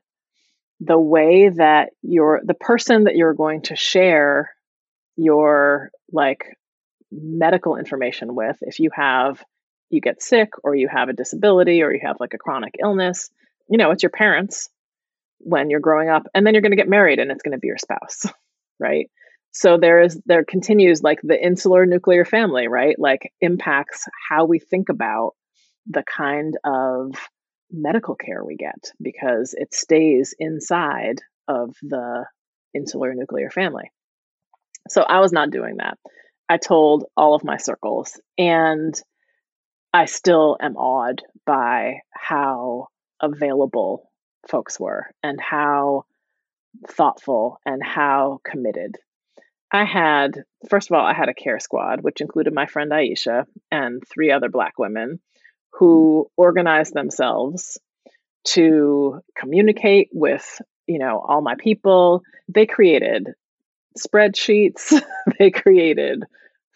the way that you're, the person that you're going to share your, like, medical information with, if you have, you get sick or you have a disability or you have, like, a chronic illness, you know, it's your parents when you're growing up, and then you're going to get married and it's going to be your spouse. Right. So there is, there continues, like, the insular nuclear family, right? Like, impacts how we think about the kind of medical care we get because it stays inside of the insular nuclear family. So I was not doing that. I told all of my circles, and I still am awed by how available folks were and how thoughtful and how committed. I had, first of all, I had a care squad, which included my friend Aisha and three other Black women who organized themselves to communicate with, you know, all my people. They created spreadsheets. They created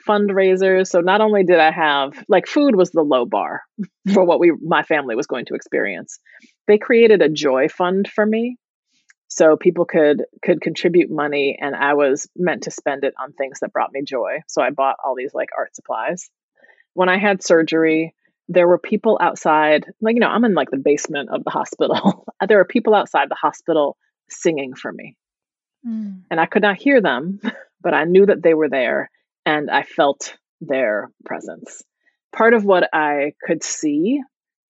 fundraisers. So not only did I have, like, food was the low bar for what we, my family was going to experience. They created a joy fund for me. So people could, could contribute money, and I was meant to spend it on things that brought me joy. So I bought all these, like, art supplies. When I had surgery, there were people outside, like, you know, I'm in, like, the basement of the hospital. There were people outside the hospital singing for me. Mm. And I could not hear them, but I knew that they were there. And I felt their presence. Part of what I could see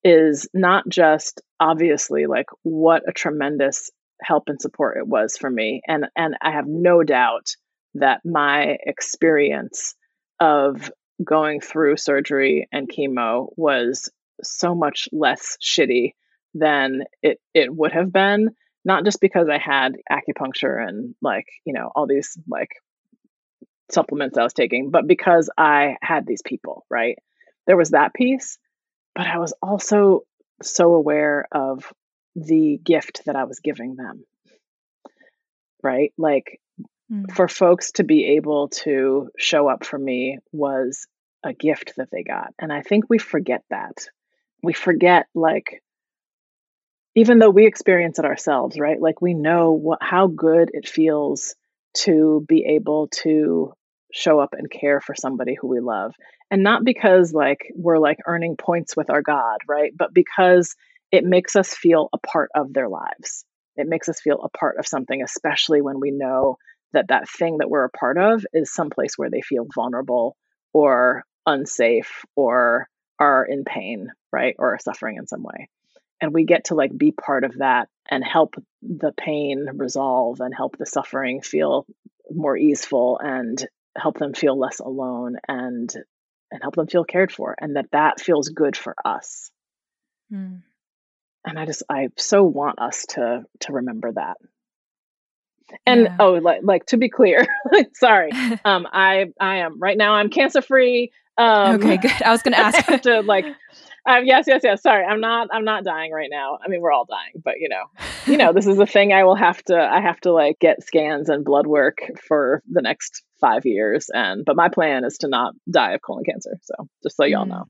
is not just obviously, like, what a tremendous help and support it was for me. And, and I have no doubt that my experience of going through surgery and chemo was so much less shitty than it, it would have been, not just because I had acupuncture and, like, you know, all these, like, supplements I was taking, but because I had these people, right? There was that piece, but I was also so aware of the gift that I was giving them, right? Like, mm. for folks to be able to show up for me was a gift that they got. And I think we forget that. We forget, like, even though we experience it ourselves, right? Like, we know what, how good it feels to be able to show up and care for somebody who we love. And not because, like, we're, like, earning points with our God, right? But because it makes us feel a part of their lives. It makes us feel a part of something, especially when we know that that thing that we're a part of is someplace where they feel vulnerable or unsafe or are in pain, right? Or are suffering in some way. And we get to, like, be part of that and help the pain resolve and help the suffering feel more easeful and help them feel less alone and and help them feel cared for, and that that feels good for us. Mm. And I just, I so want us to to remember that. And yeah. oh, like, like to be clear, sorry, um, I I am right now. I'm cancer free. Um, okay, good. I was going to ask to like, um, yes, yes, yes. Sorry, I'm not. I'm not dying right now. I mean, we're all dying, but you know, you know, this is a thing. I will have to. I have to like get scans and blood work for the next five years. And but my plan is to not die of colon cancer. So just so y'all know.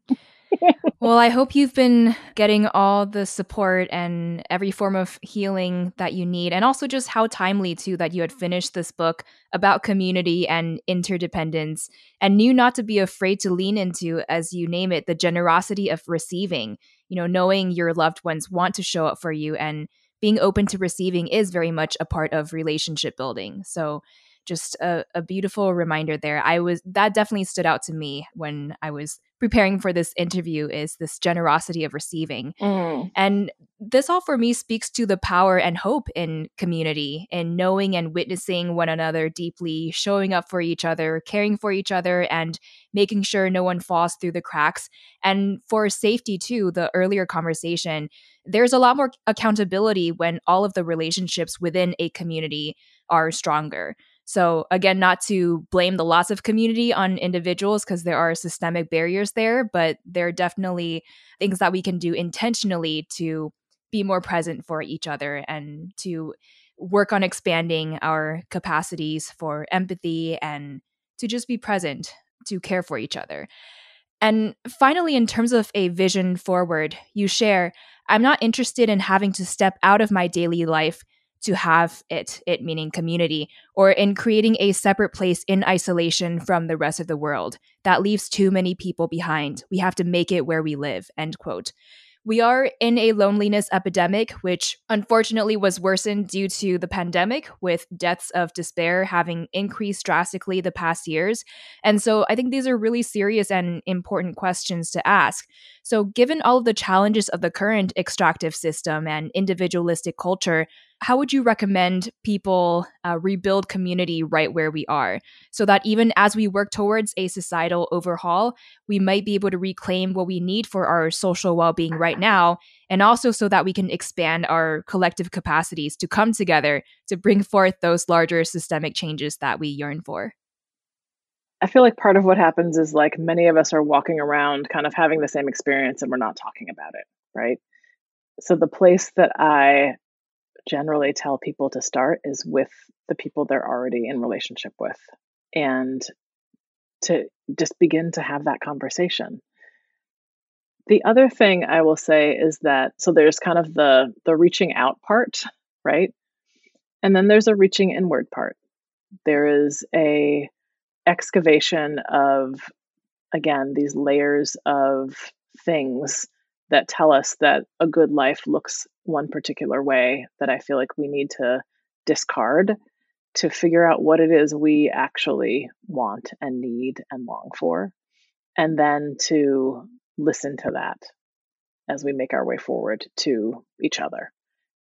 Well, I hope you've been getting all the support and every form of healing that you need. And also just how timely, too, that you had finished this book about community and interdependence and knew not to be afraid to lean into, as you name it, the generosity of receiving, you know, knowing your loved ones want to show up for you and being open to receiving is very much a part of relationship building. So just a, a beautiful reminder there. I was that definitely stood out to me when I was preparing for this interview, is this generosity of receiving. Mm. And this all for me speaks to the power and hope in community, in knowing and witnessing one another deeply, showing up for each other, caring for each other, and making sure no one falls through the cracks. And for safety too, the earlier conversation, there's a lot more accountability when all of the relationships within a community are stronger. So again, not to blame the loss of community on individuals because there are systemic barriers there, but there are definitely things that we can do intentionally to be more present for each other and to work on expanding our capacities for empathy and to just be present, to care for each other. And finally, in terms of a vision forward, you share, I'm not interested in having to step out of my daily life to have it, it meaning community, or in creating a separate place in isolation from the rest of the world. That leaves too many people behind. We have to make it where we live, end quote. We are in a loneliness epidemic, which unfortunately was worsened due to the pandemic, with deaths of despair having increased drastically the past years. And so I think these are really serious and important questions to ask. So given all of the challenges of the current extractive system and individualistic culture, how would you recommend people uh, rebuild community right where we are, so that even as we work towards a societal overhaul, we might be able to reclaim what we need for our social well-being right now, and also so that we can expand our collective capacities to come together to bring forth those larger systemic changes that we yearn for? I feel like part of what happens is like many of us are walking around kind of having the same experience and we're not talking about it, right? So the place that I generally tell people to start is with the people they're already in relationship with, and to just begin to have that conversation. The other thing I will say is that, so there's kind of the the reaching out part, right? And then there's a reaching inward part. There is a excavation of, again, these layers of things that tell us that a good life looks one particular way, that I feel like we need to discard to figure out what it is we actually want and need and long for, and then to listen to that as we make our way forward to each other.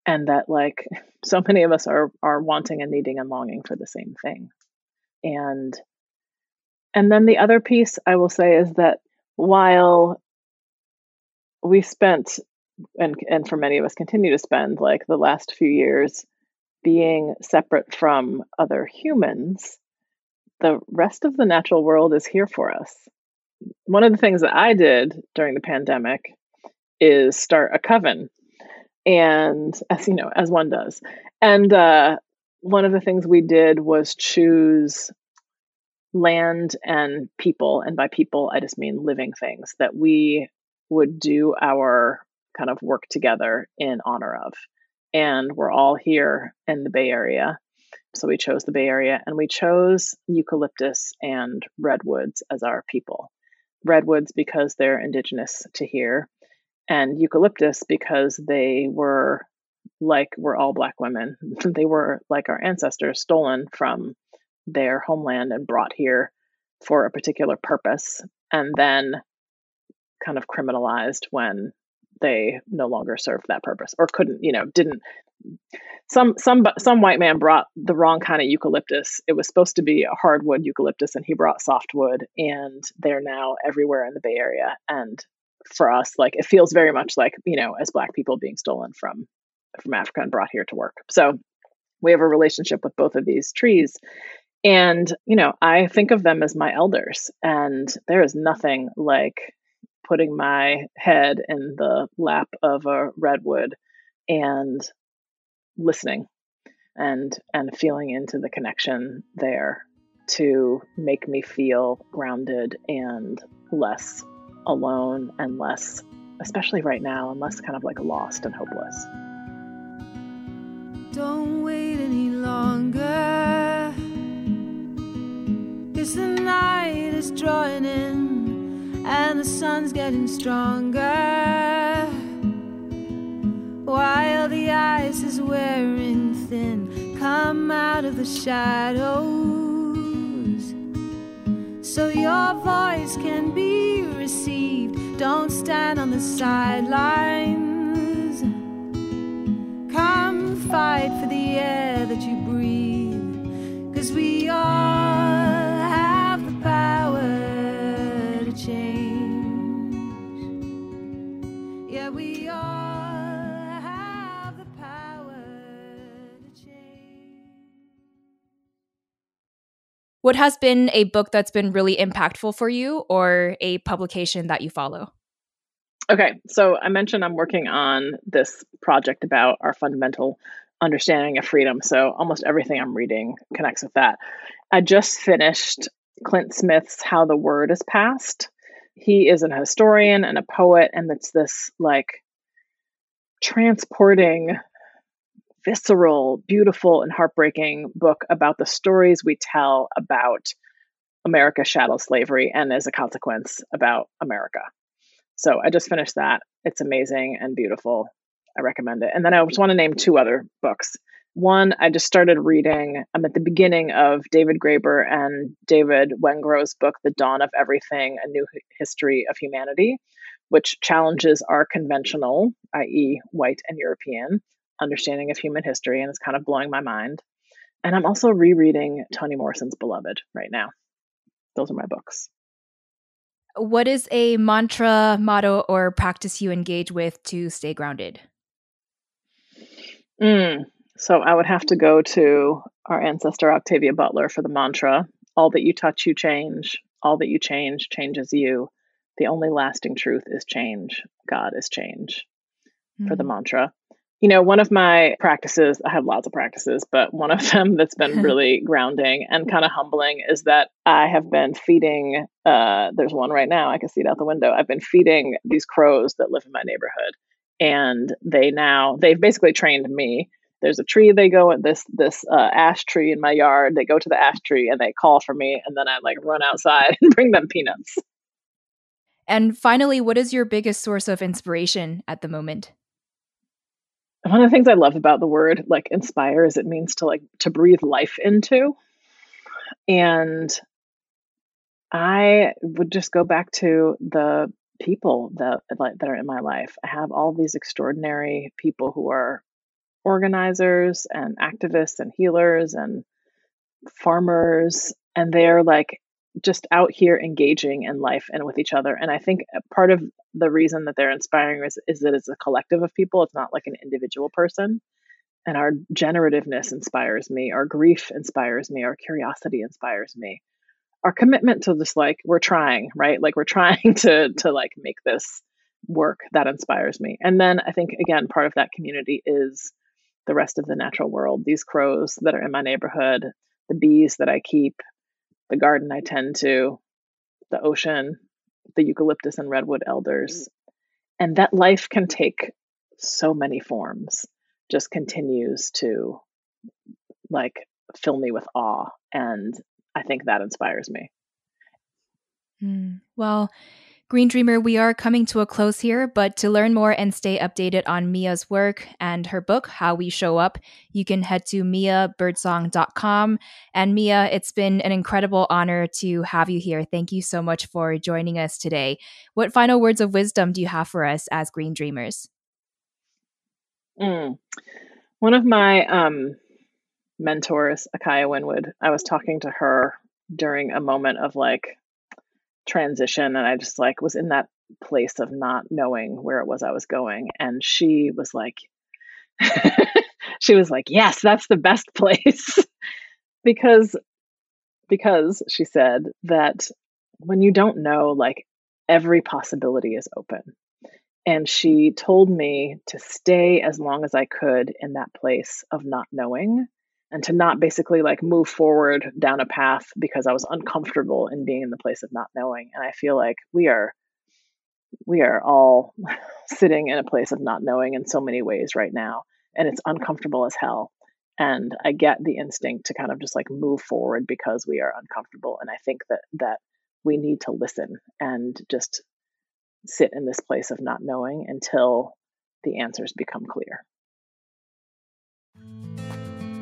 And that, like, so many of us are are wanting and needing and longing for the same thing. And and then the other piece I will say is that while we spent, and and for many of us continue to spend, like the last few years being separate from other humans, the rest of the natural world is here for us. One of the things that I did during the pandemic is start a coven, and as you know, as one does. And uh, one of the things we did was choose land and people, and by people, I just mean living things that we would do our kind of work together in honor of. And we're all here in the Bay Area. So we chose the Bay Area, and we chose eucalyptus and redwoods as our people. Redwoods because they're indigenous to here, and eucalyptus because they were, like we're all Black women, they were, like our ancestors, stolen from their homeland and brought here for a particular purpose, and then kind of criminalized when they no longer served that purpose or couldn't, you know, didn't some some some white man brought the wrong kind of eucalyptus. It was supposed to be a hardwood eucalyptus, and he brought softwood, and they're now everywhere in the Bay Area. And for us, like, it feels very much like, you know, as Black people being stolen from from Africa and brought here to work. So we have a relationship with both of these trees. And, you know, I think of them as my elders, and there is nothing like putting my head in the lap of a redwood and listening and and feeling into the connection there to make me feel grounded and less alone and less, especially right now, and less kind of like lost and hopeless. Don't wait any longer. Cause the night is drawing in and the sun's getting stronger. While the ice is wearing thin, come out of the shadows so your voice can be received. Don't stand on the sidelines. Come fight for the air that you breathe, cause we all have the power to change. Yeah, we all. What has been a book that's been really impactful for you, or a publication that you follow? Okay, so I mentioned I'm working on this project about our fundamental understanding of freedom. So almost everything I'm reading connects with that. I just finished Clint Smith's How the Word is Passed. He is an historian and a poet, and it's this like transporting, visceral, beautiful, and heartbreaking book about the stories we tell about America's shadow slavery and, as a consequence, about America. So I just finished that. It's amazing and beautiful. I recommend it. And then I just want to name two other books. One, I just started reading, I'm at the beginning of David Graeber and David Wengro's book, The Dawn of Everything, A New History of Humanity, which challenges our conventional, that is white and European, understanding of human history, and it's kind of blowing my mind. And I'm also rereading Toni Morrison's Beloved right now. Those are my books. What is a mantra, motto, or practice you engage with to stay grounded? Mm, so I would have to go to our ancestor Octavia Butler for the mantra. All that you touch, you change. All that you change, changes you. The only lasting truth is change. God is change. Mm. For the mantra. You know, one of my practices, I have lots of practices, but one of them that's been really grounding and kind of humbling is that I have been feeding, uh, there's one right now, I can see it out the window. I've been feeding these crows that live in my neighborhood, and they now, they've basically trained me. There's a tree they go at, this this uh, ash tree in my yard. They go to the ash tree and they call for me, and then I like run outside and bring them peanuts. And finally, what is your biggest source of inspiration at the moment? One of the things I love about the word like inspire is it means to like to breathe life into. And I would just go back to the people that that are in my life. I have all these extraordinary people who are organizers and activists and healers and farmers, and they're like just out here engaging in life and with each other. And I think part of the reason that they're inspiring is, is that it's a collective of people. It's not like an individual person. And our generativeness inspires me. Our grief inspires me. Our curiosity inspires me. Our commitment to this, like, we're trying, right? Like, we're trying to, to like make this work, that inspires me. And then I think, again, part of that community is the rest of the natural world. These crows that are in my neighborhood, the bees that I keep, the garden I tend to, the ocean, the eucalyptus and redwood elders. And that life can take so many forms, just continues to like fill me with awe. And I think that inspires me. Mm. Well, Green Dreamer, we are coming to a close here, but to learn more and stay updated on Mia's work and her book, How We Show Up, you can head to mia birdsong dot com. And Mia, it's been an incredible honor to have you here. Thank you so much for joining us today. What final words of wisdom do you have for us as Green Dreamers? Mm. One of my um, mentors, Akaya Winwood, I was talking to her during a moment of like transition, and I just like was in that place of not knowing where it was I was going. And she was like, she was like, yes, that's the best place. because, because she said that when you don't know, like every possibility is open. And she told me to stay as long as I could in that place of not knowing and to not basically like move forward down a path because I was uncomfortable in being in the place of not knowing. And I feel like we are, we are all sitting in a place of not knowing in so many ways right now. And it's uncomfortable as hell. And I get the instinct to kind of just like move forward because we are uncomfortable. And I think that, that we need to listen and just sit in this place of not knowing until the answers become clear.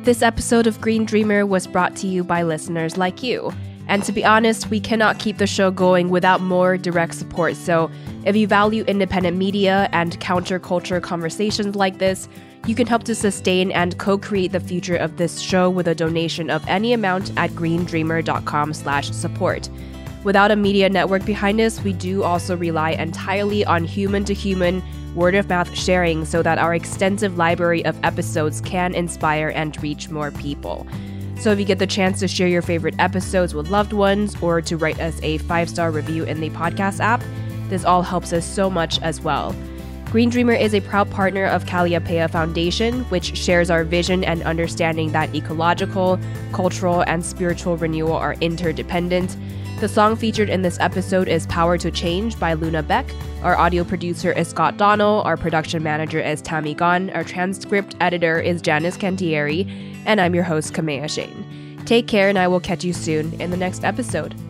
This episode of Green Dreamer was brought to you by listeners like you. And to be honest, we cannot keep the show going without more direct support. So if you value independent media and counterculture conversations like this, you can help to sustain and co-create the future of this show with a donation of any amount at greendreamer dot com slash support. Without a media network behind us, we do also rely entirely on human-to-human, word-of-mouth sharing so that our extensive library of episodes can inspire and reach more people. So if you get the chance to share your favorite episodes with loved ones or to write us a five-star review in the podcast app, this all helps us so much as well. Green Dreamer is a proud partner of Calliopeia Foundation, which shares our vision and understanding that ecological, cultural, and spiritual renewal are interdependent. The song featured in this episode is Power to Change by Luna Bec. Our audio producer is Scott Donnell. Our production manager is Tammy Gunn. Our transcript editor is Janice Cantieri. And I'm your host, Kamea Shane. Take care, and I will catch you soon in the next episode.